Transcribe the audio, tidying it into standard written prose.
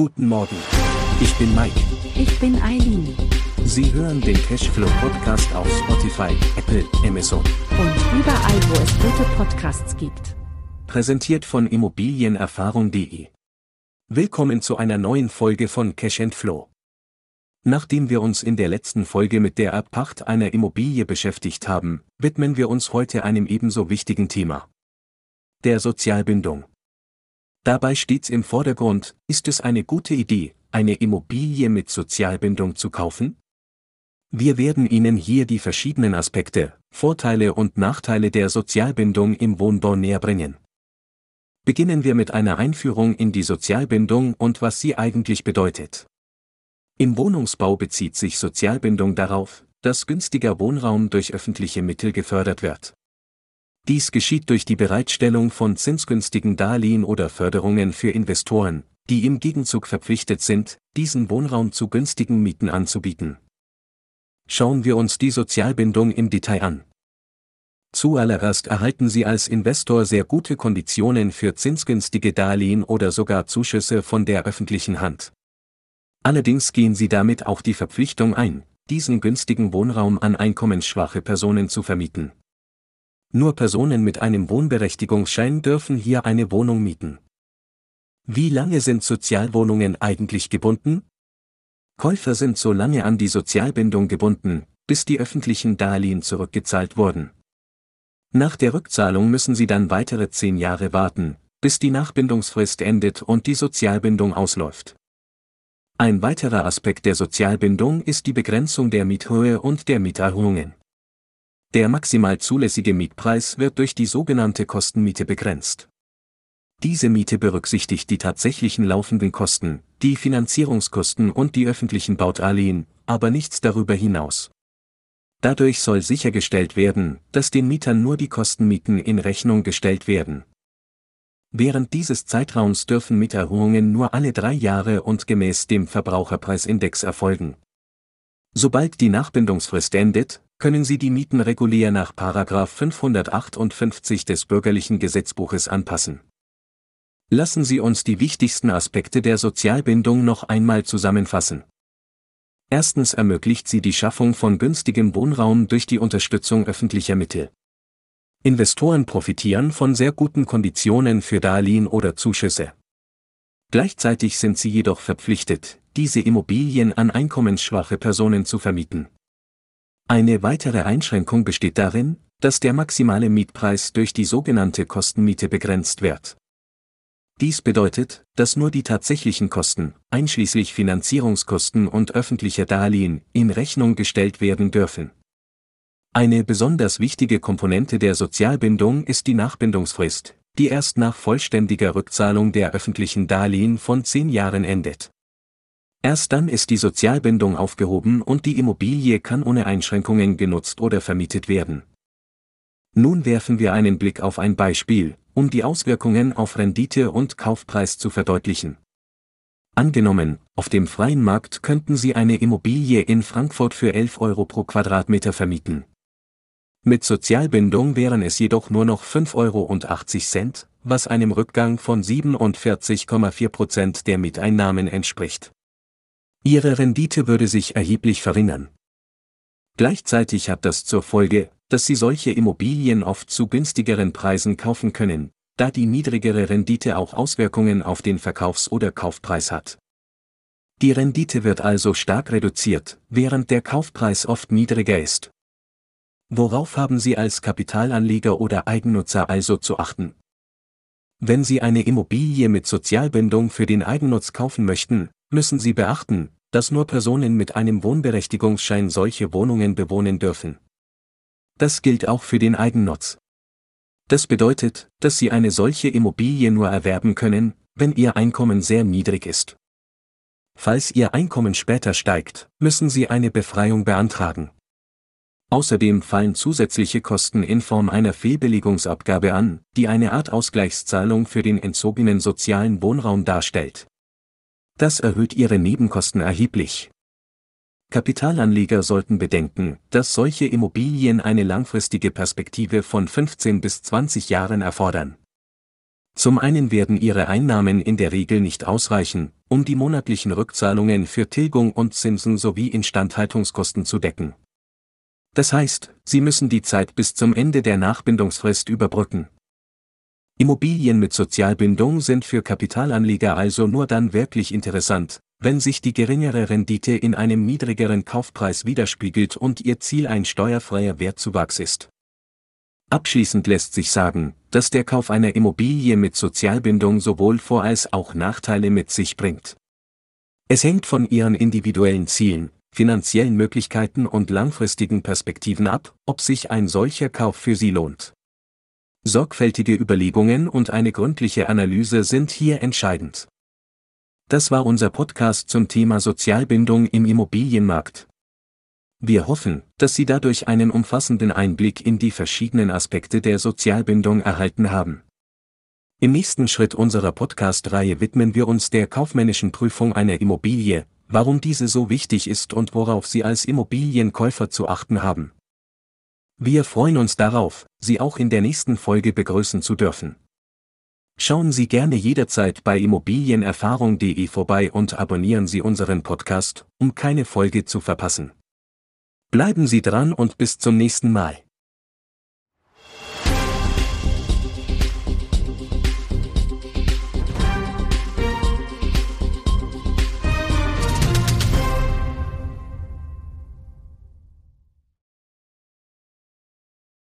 Guten Morgen. Ich bin Mike. Ich bin Eileen. Sie hören den Cashflow Podcast auf Spotify, Apple, Amazon und überall, wo es gute Podcasts gibt. Präsentiert von Immobilienerfahrung.de. Willkommen zu einer neuen Folge von Cash & Flow. Nachdem wir uns in der letzten Folge mit der Abpacht einer Immobilie beschäftigt haben, widmen wir uns heute einem ebenso wichtigen Thema: der Sozialbindung. Dabei stets im Vordergrund, ist es eine gute Idee, eine Immobilie mit Sozialbindung zu kaufen? Wir werden Ihnen hier die verschiedenen Aspekte, Vorteile und Nachteile der Sozialbindung im Wohnbau näherbringen. Beginnen wir mit einer Einführung in die Sozialbindung und was sie eigentlich bedeutet. Im Wohnungsbau bezieht sich Sozialbindung darauf, dass günstiger Wohnraum durch öffentliche Mittel gefördert wird. Dies geschieht durch die Bereitstellung von zinsgünstigen Darlehen oder Förderungen für Investoren, die im Gegenzug verpflichtet sind, diesen Wohnraum zu günstigen Mieten anzubieten. Schauen wir uns die Sozialbindung im Detail an. Zuallererst erhalten Sie als Investor sehr gute Konditionen für zinsgünstige Darlehen oder sogar Zuschüsse von der öffentlichen Hand. Allerdings gehen Sie damit auch die Verpflichtung ein, diesen günstigen Wohnraum an einkommensschwache Personen zu vermieten. Nur Personen mit einem Wohnberechtigungsschein dürfen hier eine Wohnung mieten. Wie lange sind Sozialwohnungen eigentlich gebunden? Käufer sind so lange an die Sozialbindung gebunden, bis die öffentlichen Darlehen zurückgezahlt wurden. Nach der Rückzahlung müssen sie dann weitere 10 Jahre warten, bis die Nachbindungsfrist endet und die Sozialbindung ausläuft. Ein weiterer Aspekt der Sozialbindung ist die Begrenzung der Miethöhe und der Mieterhöhungen. Der maximal zulässige Mietpreis wird durch die sogenannte Kostenmiete begrenzt. Diese Miete berücksichtigt die tatsächlichen laufenden Kosten, die Finanzierungskosten und die öffentlichen Baudarlehen, aber nichts darüber hinaus. Dadurch soll sichergestellt werden, dass den Mietern nur die Kostenmieten in Rechnung gestellt werden. Während dieses Zeitraums dürfen Mieterhöhungen nur alle 3 Jahre und gemäß dem Verbraucherpreisindex erfolgen. Sobald die Nachbindungsfrist endet, können Sie die Mieten regulär nach § 558 des Bürgerlichen Gesetzbuches anpassen. Lassen Sie uns die wichtigsten Aspekte der Sozialbindung noch einmal zusammenfassen. Erstens ermöglicht sie die Schaffung von günstigem Wohnraum durch die Unterstützung öffentlicher Mittel. Investoren profitieren von sehr guten Konditionen für Darlehen oder Zuschüsse. Gleichzeitig sind sie jedoch verpflichtet, diese Immobilien an einkommensschwache Personen zu vermieten. Eine weitere Einschränkung besteht darin, dass der maximale Mietpreis durch die sogenannte Kostenmiete begrenzt wird. Dies bedeutet, dass nur die tatsächlichen Kosten, einschließlich Finanzierungskosten und öffentlicher Darlehen, in Rechnung gestellt werden dürfen. Eine besonders wichtige Komponente der Sozialbindung ist die Nachbindungsfrist, die erst nach vollständiger Rückzahlung der öffentlichen Darlehen von 10 Jahren endet. Erst dann ist die Sozialbindung aufgehoben und die Immobilie kann ohne Einschränkungen genutzt oder vermietet werden. Nun werfen wir einen Blick auf ein Beispiel, um die Auswirkungen auf Rendite und Kaufpreis zu verdeutlichen. Angenommen, auf dem freien Markt könnten Sie eine Immobilie in Frankfurt für 11 € pro Quadratmeter vermieten. Mit Sozialbindung wären es jedoch nur noch 5,80 €, was einem Rückgang von 47,4% der Mieteinnahmen entspricht. Ihre Rendite würde sich erheblich verringern. Gleichzeitig hat das zur Folge, dass Sie solche Immobilien oft zu günstigeren Preisen kaufen können, da die niedrigere Rendite auch Auswirkungen auf den Verkaufs- oder Kaufpreis hat. Die Rendite wird also stark reduziert, während der Kaufpreis oft niedriger ist. Worauf haben Sie als Kapitalanleger oder Eigennutzer also zu achten? Wenn Sie eine Immobilie mit Sozialbindung für den Eigennutz kaufen möchten, müssen Sie beachten, dass nur Personen mit einem Wohnberechtigungsschein solche Wohnungen bewohnen dürfen. Das gilt auch für den Eigennutz. Das bedeutet, dass Sie eine solche Immobilie nur erwerben können, wenn Ihr Einkommen sehr niedrig ist. Falls Ihr Einkommen später steigt, müssen Sie eine Befreiung beantragen. Außerdem fallen zusätzliche Kosten in Form einer Fehlbelegungsabgabe an, die eine Art Ausgleichszahlung für den entzogenen sozialen Wohnraum darstellt. Das erhöht Ihre Nebenkosten erheblich. Kapitalanleger sollten bedenken, dass solche Immobilien eine langfristige Perspektive von 15 bis 20 Jahren erfordern. Zum einen werden ihre Einnahmen in der Regel nicht ausreichen, um die monatlichen Rückzahlungen für Tilgung und Zinsen sowie Instandhaltungskosten zu decken. Das heißt, sie müssen die Zeit bis zum Ende der Nachbindungsfrist überbrücken. Immobilien mit Sozialbindung sind für Kapitalanleger also nur dann wirklich interessant, wenn sich die geringere Rendite in einem niedrigeren Kaufpreis widerspiegelt und ihr Ziel ein steuerfreier Wertzuwachs ist. Abschließend lässt sich sagen, dass der Kauf einer Immobilie mit Sozialbindung sowohl Vor- als auch Nachteile mit sich bringt. Es hängt von ihren individuellen Zielen, finanziellen Möglichkeiten und langfristigen Perspektiven ab, ob sich ein solcher Kauf für sie lohnt. Sorgfältige Überlegungen und eine gründliche Analyse sind hier entscheidend. Das war unser Podcast zum Thema Sozialbindung im Immobilienmarkt. Wir hoffen, dass Sie dadurch einen umfassenden Einblick in die verschiedenen Aspekte der Sozialbindung erhalten haben. Im nächsten Schritt unserer Podcast-Reihe widmen wir uns der kaufmännischen Prüfung einer Immobilie, warum diese so wichtig ist und worauf Sie als Immobilienkäufer zu achten haben. Wir freuen uns darauf, Sie auch in der nächsten Folge begrüßen zu dürfen. Schauen Sie gerne jederzeit bei Immobilienerfahrung.de vorbei und abonnieren Sie unseren Podcast, um keine Folge zu verpassen. Bleiben Sie dran und bis zum nächsten Mal.